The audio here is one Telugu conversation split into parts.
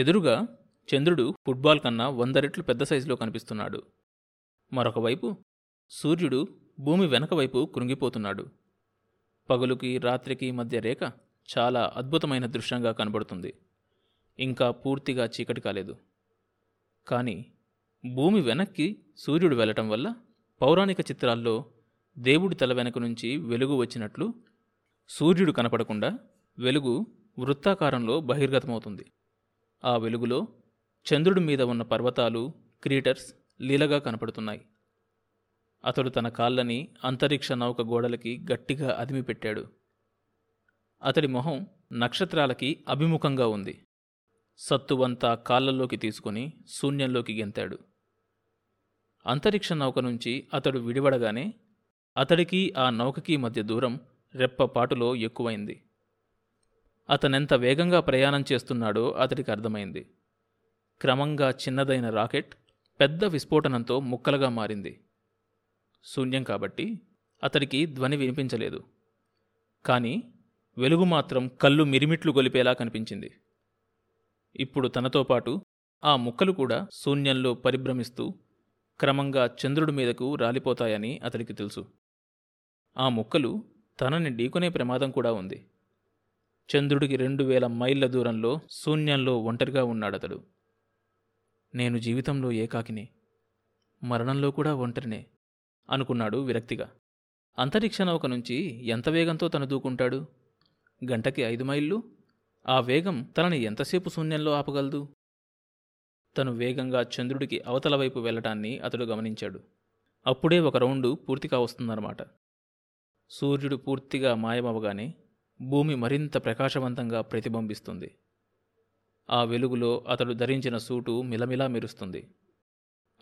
ఎదురుగా చంద్రుడు ఫుట్బాల్ కన్నా 100 రెట్లు పెద్ద సైజులో కనిపిస్తున్నాడు. మరొకవైపు సూర్యుడు భూమి వెనకవైపు కృంగిపోతున్నాడు. పగులుకి రాత్రికి మధ్య రేఖ చాలా అద్భుతమైన దృశ్యంగా కనబడుతుంది. ఇంకా పూర్తిగా చీకటి కాలేదు. కానీ భూమి వెనక్కి సూర్యుడు వెళ్ళటం వల్ల పౌరాణిక చిత్రాల్లో దేవుడి తల వెనక నుంచి వెలుగు వచ్చినట్లు సూర్యుడు కనపడకుండా వెలుగు వృత్తాకారంలో బహిర్గతమవుతుంది. ఆ వెలుగులో చంద్రుడి మీద ఉన్న పర్వతాలు, క్రీటర్స్ లీలగా కనపడుతున్నాయి. అతడు తన కాళ్ళని అంతరిక్ష నౌక గోడలకి గట్టిగా అదిమిపెట్టాడు. అతడి మొహం నక్షత్రాలకి అభిముఖంగా ఉంది. సత్తువంతా కాళ్ళల్లోకి తీసుకుని శూన్యంలోకి గెంతాడు. అంతరిక్ష నౌక నుంచి అతడు విడివడగానే అతడికి ఆ నౌకకి మధ్య దూరం రెప్పపాటులో ఎక్కువైంది. అతనెంత వేగంగా ప్రయాణం చేస్తున్నాడో అతడికి అర్థమైంది. క్రమంగా చిన్నదైన రాకెట్ పెద్ద విస్ఫోటనంతో ముక్కలుగా మారింది. శూన్యం కాబట్టి అతడికి ధ్వని వినిపించలేదు. కానీ వెలుగు మాత్రం కళ్ళు మిరిమిట్లు గొలిపేలా కనిపించింది. ఇప్పుడు తనతో పాటు ఆ ముక్కలు కూడా శూన్యంలో పరిభ్రమిస్తూ క్రమంగా చంద్రుడి మీదకు రాలిపోతాయని అతడికి తెలుసు. ఆ ముక్కలు తనని ఢీకొనే ప్రమాదం కూడా ఉంది. చంద్రుడికి 2000 మైళ్ళ దూరంలో శూన్యంలో ఒంటరిగా ఉన్నాడతడు. నేను జీవితంలో ఏకాకిని, మరణంలో కూడా ఒంటరినే అనుకున్నాడు విరక్తిగా. అంతరిక్ష నౌక నుంచి ఎంత వేగంతో తను దూకుంటాడు? గంటకి 5 మైళ్ళు. ఆ వేగం తనని ఎంతసేపు శూన్యంలో ఆపగలదు? తను వేగంగా చంద్రుడికి అవతల వైపు వెళ్ళటాన్ని అతడు గమనించాడు. అప్పుడే ఒక రౌండు పూర్తిగా వస్తుందన్నమాట. సూర్యుడు పూర్తిగా మాయమవగానే భూమి మరింత ప్రకాశవంతంగా ప్రతిబింబిస్తుంది. ఆ వెలుగులో అతడు ధరించిన సూటు మిలమిలా మెరుస్తుంది.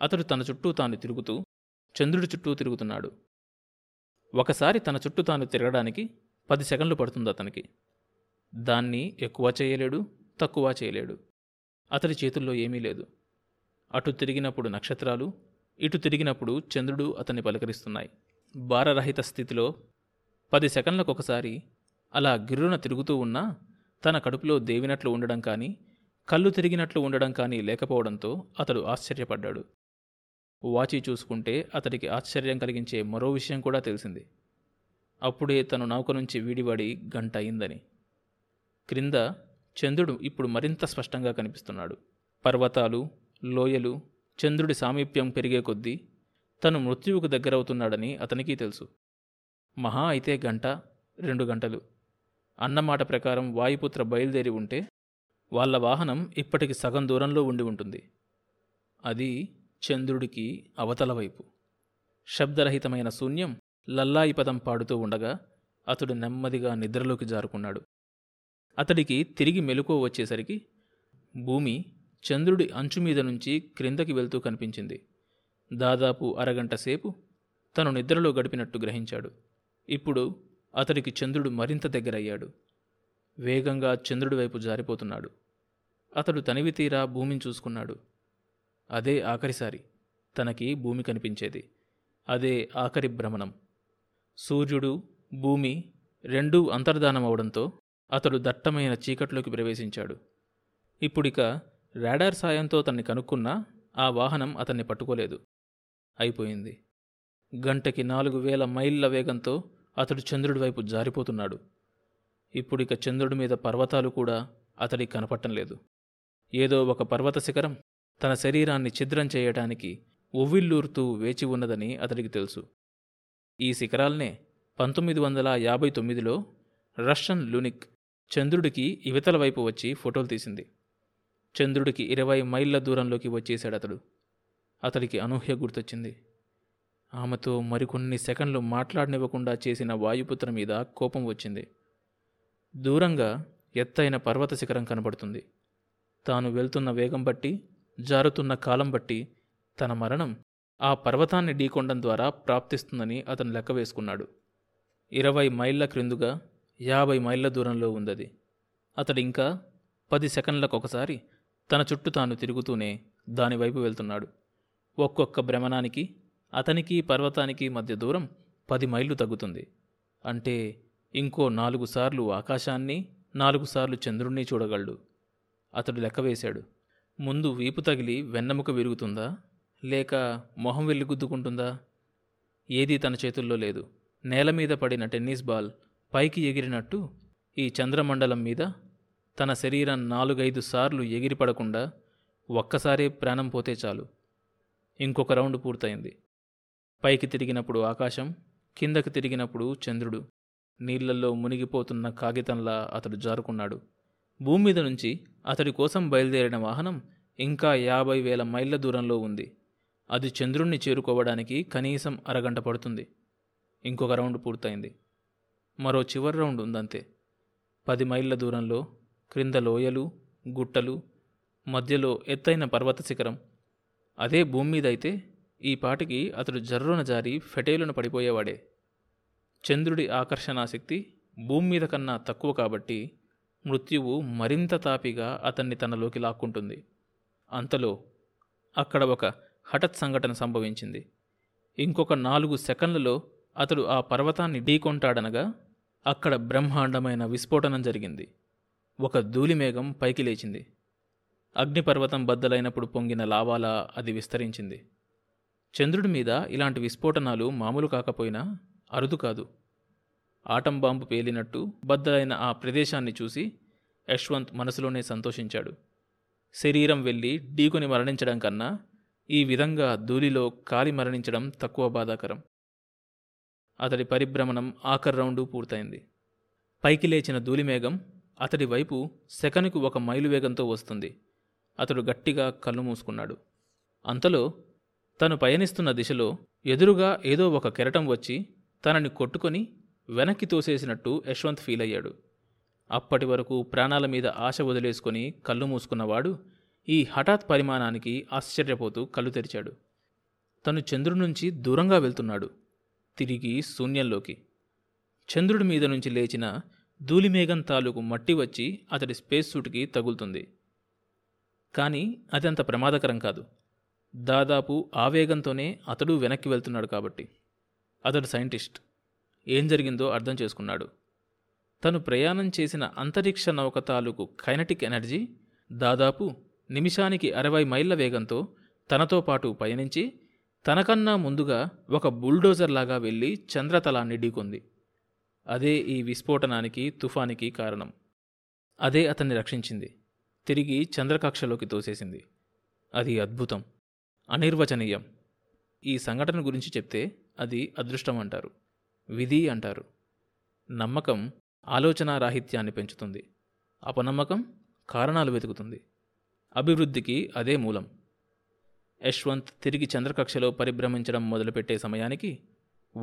అతడు తన చుట్టూ తాను తిరుగుతూ చంద్రుడి చుట్టూ తిరుగుతున్నాడు. ఒకసారి తన చుట్టూ తాను తిరగడానికి 10 సెకండ్లు పడుతుంది అతనికి. దాన్ని ఎక్కువ చేయలేడు, తక్కువ చేయలేడు. అతడి చేతుల్లో ఏమీ లేదు. అటు తిరిగినప్పుడు నక్షత్రాలు, ఇటు తిరిగినప్పుడు చంద్రుడు అతన్ని పలకరిస్తున్నాయి. భారరహిత స్థితిలో 10 సెకండ్లకొకసారి అలా గిర్రున తిరుగుతూ ఉన్నా తన కడుపులో దేవినట్లు ఉండడం కానీ, కళ్ళు తిరిగినట్లు ఉండడం కానీ లేకపోవడంతో అతడు ఆశ్చర్యపడ్డాడు. వాచి చూసుకుంటే అతడికి ఆశ్చర్యం కలిగించే మరో విషయం కూడా తెలిసింది. అప్పుడే తను నౌక నుంచి వీడిపడి గంట అయిందని. క్రింద చంద్రుడు ఇప్పుడు మరింత స్పష్టంగా కనిపిస్తున్నాడు. పర్వతాలు, లోయలు చంద్రుడి సామీప్యం పెరిగే కొద్దీ తను మృత్యువుకు దగ్గరవుతున్నాడని అతనికి తెలుసు. మహా అయితే గంట, 2 గంటలు. అన్నమాట ప్రకారం వాయుపుత్ర బయలుదేరి ఉంటే వాళ్ళ వాహనం ఇప్పటికి సగం దూరంలో ఉండి ఉంటుంది. అది చంద్రుడికి అవతల వైపు. శబ్దరహితమైన శూన్యం లల్లాయిపదం పాడుతూ ఉండగా అతడు నెమ్మదిగా నిద్రలోకి జారుకున్నాడు. అతడికి తిరిగి మెలకువ వచ్చేసరికి భూమి చంద్రుడి అంచు మీద నుంచి క్రిందకి వెళ్తూ కనిపించింది. దాదాపు 1/2 గంట సేపు తను నిద్రలో గడిపినట్టు గ్రహించాడు. ఇప్పుడు అతడికి చంద్రుడు మరింత దగ్గరయ్యాడు. వేగంగా చంద్రుడి వైపు జారిపోతున్నాడు. అతడు తనివి తీరా భూమిని చూసుకున్నాడు. అదే ఆఖరిసారి తనకి భూమి కనిపించేది. అదే ఆఖరి భ్రమణం. సూర్యుడు, భూమి రెండూ అంతర్ధానం అవడంతో అతడు దట్టమైన చీకట్లోకి ప్రవేశించాడు. ఇప్పుడిక రాడార్ సాయంతో తన్ని కనుక్కున్నా ఆ వాహనం అతన్ని పట్టుకోలేదు. అయిపోయింది. గంటకి 4000 మైళ్ళ వేగంతో అతడు చంద్రుడి వైపు జారిపోతున్నాడు. ఇప్పుడిక చంద్రుడి మీద పర్వతాలు కూడా అతడికి కనపట్టం లేదు. ఏదో ఒక పర్వత శిఖరం తన శరీరాన్ని ఛిద్రం చేయటానికి ఉవ్విల్లూరుతూ వేచి ఉన్నదని అతడికి తెలుసు. ఈ శిఖరాల్నే 1959లో రష్యన్ లునిక్ చంద్రుడికి ఇవతల వైపు వచ్చి ఫోటోలు తీసింది. చంద్రుడికి 20 మైళ్ళ దూరంలోకి వచ్చేశాడతడు. అతడికి అనూహ్య గుర్తొచ్చింది. ఆమెతో మరికొన్ని సెకండ్లు మాట్లాడనివ్వకుండా చేసిన వాయుపుత్ర మీద కోపం వచ్చింది. దూరంగా ఎత్తైన పర్వత శిఖరం కనబడుతుంది. తాను వెళ్తున్న వేగం బట్టి, జారుతున్న కాలం బట్టి తన మరణం ఆ పర్వతాన్ని ఢీకొనడం ద్వారా ప్రాప్తిస్తుందని అతను లెక్క వేసుకున్నాడు. 20 మైళ్ళ క్రిందుగా 50 మైళ్ళ దూరంలో ఉందది. అతడింకా 10 సెకండ్లకొకసారి తన చుట్టూ తాను తిరుగుతూనే దానివైపు వెళ్తున్నాడు. ఒక్కొక్క భ్రమణానికి అతనికి పర్వతానికి మధ్య దూరం 10 మైళ్ళు తగ్గుతుంది. అంటే ఇంకో 4 సార్లు ఆకాశాన్ని, 4 సార్లు చంద్రుణ్ణి చూడగలడు. అతడు లెక్కవేశాడు. ముందు వీపు తగిలి వెన్నెముక విరుగుతుందా లేక మొహం వెల్లిగుద్దుకుంటుందా? ఏదీ తన చేతుల్లో లేదు. నేల మీద పడిన టెన్నిస్ బాల్ పైకి ఎగిరినట్టు ఈ చంద్రమండలం మీద తన శరీరం 4-5 సార్లు ఎగిరిపడకుండా ఒక్కసారే ప్రాణం పోతే చాలు. ఇంకొక రౌండ్ పూర్తయింది. పైకి తిరిగినప్పుడు ఆకాశం, కిందకి తిరిగినప్పుడు చంద్రుడు. నీళ్లలో మునిగిపోతున్న కాగితంలా అతడు జారుకున్నాడు. భూమి మీద నుంచి అతడి కోసం బయలుదేరిన వాహనం ఇంకా 50,000 మైళ్ళ దూరంలో ఉంది. అది చంద్రుణ్ణి చేరుకోవడానికి కనీసం అరగంట పడుతుంది. ఇంకొక రౌండ్ పూర్తయింది. మరో చివరి రౌండ్ ఉందంతే. 10 మైళ్ళ దూరంలో క్రింద లోయలు, గుట్టలు, మధ్యలో ఎత్తైన పర్వత శిఖరం. అదే భూమి మీదైతే ఈ పాటికి అతడు జర్రున జారి ఫెటేలును పడిపోయేవాడే. చంద్రుడి ఆకర్షణాశక్తి భూమి మీద కన్నా తక్కువ కాబట్టి మృత్యువు మరింత తాపిగా అతన్ని తనలోకి లాక్కుంటుంది. అంతలో అక్కడ ఒక హఠత్ సంఘటన సంభవించింది. ఇంకొక 4 సెకండ్లలో అతడు ఆ పర్వతాన్ని ఢీకొంటాడనగా అక్కడ బ్రహ్మాండమైన విస్ఫోటనం జరిగింది. ఒక ధూళిమేఘం పైకి లేచింది. అగ్నిపర్వతం బద్దలైనప్పుడు పొంగిన లావాలా అది విస్తరించింది. చంద్రుడి మీద ఇలాంటి విస్ఫోటనాలు మామూలు కాకపోయినా అరుదు కాదు. ఆటంబాంబు పేలినట్టు బద్దలైన ఆ ప్రదేశాన్ని చూసి యశ్వంత్ మనసులోనే సంతోషించాడు. శరీరం వెళ్ళి ఢీకొని మరణించడం కన్నా ఈ విధంగా ధూళిలో కాలి మరణించడం తక్కువ బాధాకరం. అతడి పరిభ్రమణం ఆఖరి రౌండు పూర్తయింది. పైకి లేచిన ధూళిమేఘం అతడి వైపు సెకనుకు 1 మైలు వేగంతో వస్తుంది. అతడు గట్టిగా కళ్ళు మూసుకున్నాడు. అంతలో తను పయనిస్తున్న దిశలో ఎదురుగా ఏదో ఒక కెరటం వచ్చి తనని కొట్టుకొని వెనక్కి తోసేసినట్టు యశ్వంత్ ఫీల్ అయ్యాడు. అప్పటి వరకు ప్రాణాల మీద ఆశ వదిలేసుకొని కళ్ళు మూసుకున్నవాడు ఈ హఠాత్ పరిమాణానికి ఆశ్చర్యపోతూ కళ్ళు తెరిచాడు. తను చంద్రుడి నుంచి దూరంగా వెళ్తున్నాడు, తిరిగి శూన్యంలోకి. చంద్రుడి మీద నుంచి లేచిన ధూళిమేఘం తాలూకు మట్టి వచ్చి అతడి స్పేస్ సూట్కి తగులుతుంది. కానీ అదంత ప్రమాదకరం కాదు. దాదాపు ఆవేగంతోనే అతడు వెనక్కి వెళ్తున్నాడు కాబట్టి. అతడు సైంటిస్ట్. ఏం జరిగిందో అర్థం చేసుకున్నాడు. తను ప్రయాణం చేసిన అంతరిక్ష నౌక తాలూకు కైనటిక్ ఎనర్జీ దాదాపు నిమిషానికి 60 మైళ్ళ వేగంతో తనతో పాటు పయనించి తనకన్నా ముందుగా ఒక బుల్డోజర్ లాగా వెళ్ళి చంద్రతలాన్ని ఢీకొంది. అదే ఈ విస్ఫోటనానికి, తుఫానికి కారణం. అదే అతన్ని రక్షించింది, తిరిగి చంద్రకక్షలోకి తోసేసింది. అది అద్భుతం, అనిర్వచనీయం. ఈ సంఘటన గురించి చెప్తే అది అదృష్టం అంటారు, విధి అంటారు. నమ్మకం ఆలోచనారాహిత్యాన్ని పెంచుతుంది, అపనమ్మకం కారణాలు వెతుకుతుంది. అభివృద్ధికి అదే మూలం. యశ్వంత్ తిరిగి చంద్రకక్షలో పరిభ్రమించడం మొదలుపెట్టే సమయానికి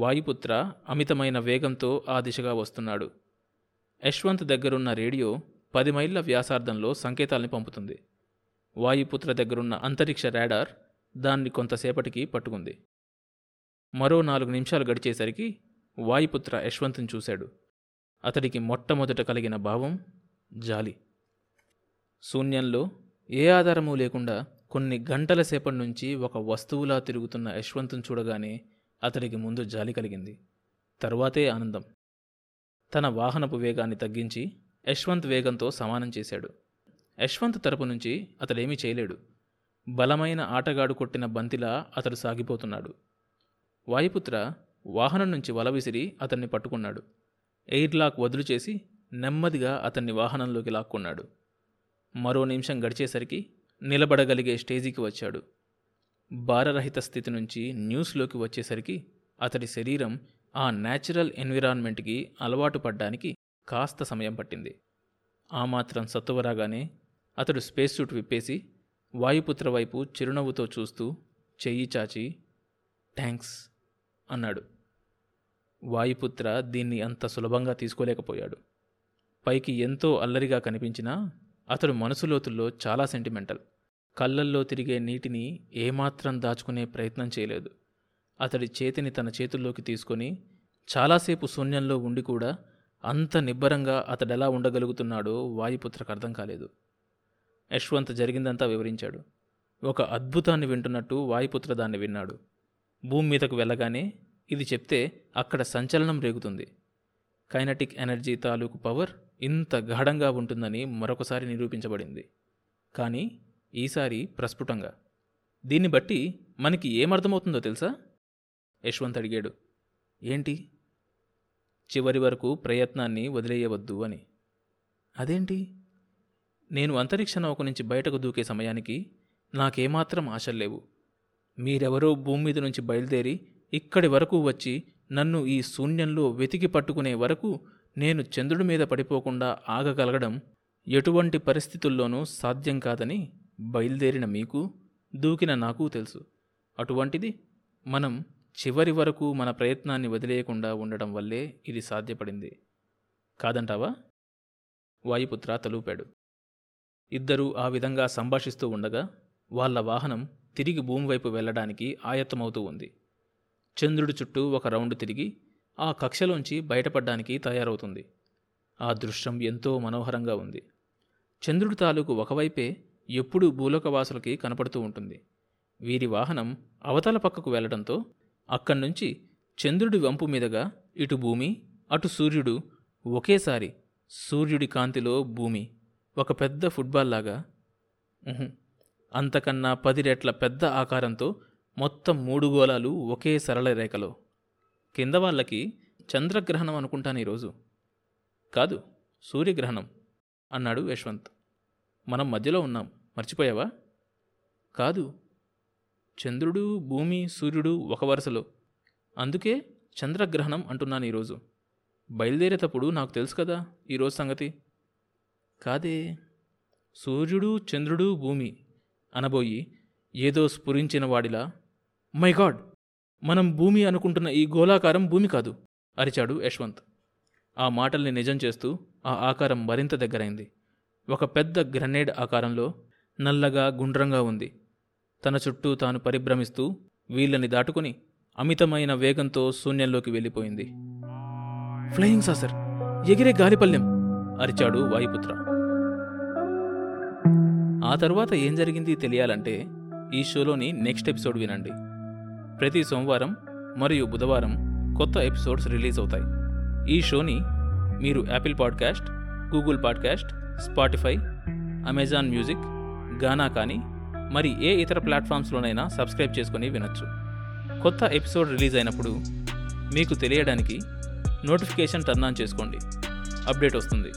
వాయుపుత్ర అమితమైన వేగంతో ఆ దిశగా వస్తున్నాడు. యశ్వంత్ దగ్గరున్న రేడియో 10 మైళ్ళ వ్యాసార్థంలో సంకేతాల్ని పంపుతుంది. వాయుపుత్ర దగ్గరున్న అంతరిక్ష రాడార్ దాన్ని కొంతసేపటికి పట్టుకుంది. మరో 4 నిమిషాలు గడిచేసరికి వాయుపుత్ర యశ్వంత్ని చూశాడు. అతడికి మొట్టమొదట కలిగిన భావం జాలి. శూన్యంలో ఏ ఆధారమూ లేకుండా కొన్ని గంటల సేపటి నుంచి ఒక వస్తువులా తిరుగుతున్న యశ్వంత్ని చూడగానే అతడికి ముందు జాలి కలిగింది, తర్వాతే ఆనందం. తన వాహనపు వేగాన్ని తగ్గించి యశ్వంత్ వేగంతో సమానం చేశాడు. యశ్వంత్ తరపు నుంచి అతడేమీ చేయలేడు. బలమైన ఆటగాడు కొట్టిన బంతిలా అతడు సాగిపోతున్నాడు. వాయుపుత్ర వాహనం నుంచి వల విసిరి అతన్ని పట్టుకున్నాడు. ఎయిర్లాక్ వదులు చేసి నెమ్మదిగా అతన్ని వాహనంలోకి లాక్కున్నాడు. మరో నిమిషం గడిచేసరికి నిలబడగలిగే స్టేజీకి వచ్చాడు. భారరహిత స్థితి నుంచి న్యూస్లోకి వచ్చేసరికి అతడి శరీరం ఆ న్యాచురల్ ఎన్విరాన్మెంట్కి అలవాటు పడ్డానికి కాస్త సమయం పట్టింది. ఆ మాత్రం సత్తువరాగానే అతడు స్పేస్ సూట్ విప్పేసి వాయుపుత్ర వైపు చిరునవ్వుతో చూస్తూ చెయ్యి చాచి థ్యాంక్స్ అన్నాడు. వాయుపుత్ర దీన్ని అంత సులభంగా తీసుకోలేకపోయాడు. పైకి ఎంతో అల్లరిగా కనిపించినా అతడు మనసులోతుల్లో చాలా సెంటిమెంటల్. కళ్ళల్లో తిరిగే నీటిని ఏమాత్రం దాచుకునే ప్రయత్నం చేయలేదు. అతడి చేతిని తన చేతుల్లోకి తీసుకొని చాలాసేపు శూన్యంలో ఉండి కూడా అంత నిబ్బరంగా అతడెలా ఉండగలుగుతున్నాడో వాయుపుత్రకు అర్థం కాలేదు. యశ్వంత్ జరిగిందంతా వివరించాడు. ఒక అద్భుతాన్ని వింటున్నట్టు వాయుపుత్ర దాన్ని విన్నాడు. భూమి మీదకు వెళ్ళగానే ఇది చెప్తే అక్కడ సంచలనం రేగుతుంది. కైనటిక్ ఎనర్జీ తాలూకు పవర్ ఇంత గాఢంగా ఉంటుందని మరొకసారి నిరూపించబడింది. కానీ ఈసారి ప్రస్ఫుటంగా. దీన్ని బట్టి మనకి ఏమర్థమవుతుందో తెలుసా? యశ్వంత్ అడిగాడు. ఏంటి? చివరి వరకు ప్రయత్నాన్ని వదిలేయవద్దు అని. అదేంటి? నేను అంతరిక్ష నౌక నుంచి బయటకు దూకే సమయానికి నాకేమాత్రం ఆశలేవు. మీరెవరో భూమి మీద నుంచి బయలుదేరి ఇక్కడి వరకు వచ్చి నన్ను ఈ శూన్యంలో వెతికి పట్టుకునే వరకు నేను చంద్రుడి మీద పడిపోకుండా ఆగగలగడం ఎటువంటి పరిస్థితుల్లోనూ సాధ్యం కాదని బయలుదేరిన మీకు, దూకిన నాకు తెలుసు. అటువంటిది మనం చివరి వరకు మన ప్రయత్నాన్ని వదిలేయకుండా ఉండడం వల్లే ఇది సాధ్యపడింది, కాదంటావా? వాయుపుత్ర తలూపాడు. ఇద్దరూ ఆ విధంగా సంభాషిస్తూ ఉండగా వాళ్ళ వాహనం తిరిగి భూమి వైపు వెళ్లడానికి ఆయత్తమవుతూ ఉంది. చంద్రుడి చుట్టూ ఒక రౌండ్ తిరిగి ఆ కక్షలోంచి బయటపడ్డానికి తయారవుతుంది. ఆ దృశ్యం ఎంతో మనోహరంగా ఉంది. చంద్రుడి తాలూకు ఒకవైపే ఎప్పుడూ భూలోకవాసులకి కనపడుతూ ఉంటుంది. వీరి వాహనం అవతల పక్కకు వెళ్లడంతో అక్కడి నుంచి చంద్రుడి వంపు మీదుగా ఇటు భూమి, అటు సూర్యుడు, ఒకేసారి సూర్యుడి కాంతిలో భూమి ఒక పెద్ద ఫుట్బాల్ లాగా, అంతకన్నా 10 రెట్ల పెద్ద ఆకారంతో మొత్తం 3 గోళాలు ఒకే సరళ రేఖలో. కింద వాళ్ళకి చంద్రగ్రహణం అనుకుంటాను ఈరోజు. కాదు, సూర్యగ్రహణం అన్నాడు యశ్వంత్. మనం మధ్యలో ఉన్నాం, మర్చిపోయావా? కాదు, చంద్రుడు, భూమి, సూర్యుడు ఒక వరుసలో, అందుకే చంద్రగ్రహణం అంటున్నాను. ఈరోజు బయలుదేరేటప్పుడు నాకు తెలుసు కదా ఈరోజు సంగతి. కాదే, సూర్యుడు, చంద్రుడు, భూమి అనబోయి ఏదో స్ఫురించిన వాడిలా, మై గాడ్, మనం భూమి అనుకుంటున్న ఈ గోళాకారం భూమి కాదు అరిచాడు యశ్వంత్. ఆ మాటల్ని నిజం చేస్తూ ఆ ఆకారం మరింత దగ్గరైంది. ఒక పెద్ద గ్రనేడ్ ఆకారంలో, నల్లగా గుండ్రంగా ఉంది. తన చుట్టూ తాను పరిభ్రమిస్తూ వీళ్ళని దాటుకుని అమితమైన వేగంతో శూన్యంలోకి వెళ్ళిపోయింది. ఫ్లయింగ్ సాసర్, ఎగిరే గాలిపల్లెం అరిచాడు వాయుపుత్ర. ఆ తర్వాత ఏం జరిగింది తెలియాలంటే ఈ షోలోని నెక్స్ట్ ఎపిసోడ్ వినండి. ప్రతి సోమవారం మరియు బుధవారం కొత్త ఎపిసోడ్స్ రిలీజ్ అవుతాయి. ఈ షోని మీరు Apple podcast, Google podcast, Spotify, Amazon music, Gaana కానీ మరి ఏ ఇతర ప్లాట్ఫామ్స్లోనైనా సబ్స్క్రైబ్ చేసుకుని వినొచ్చు. కొత్త ఎపిసోడ్ రిలీజ్ అయినప్పుడు మీకు తెలియడానికి నోటిఫికేషన్ టర్న్ ఆన్ చేసుకోండి. అప్డేట్ వస్తుంది.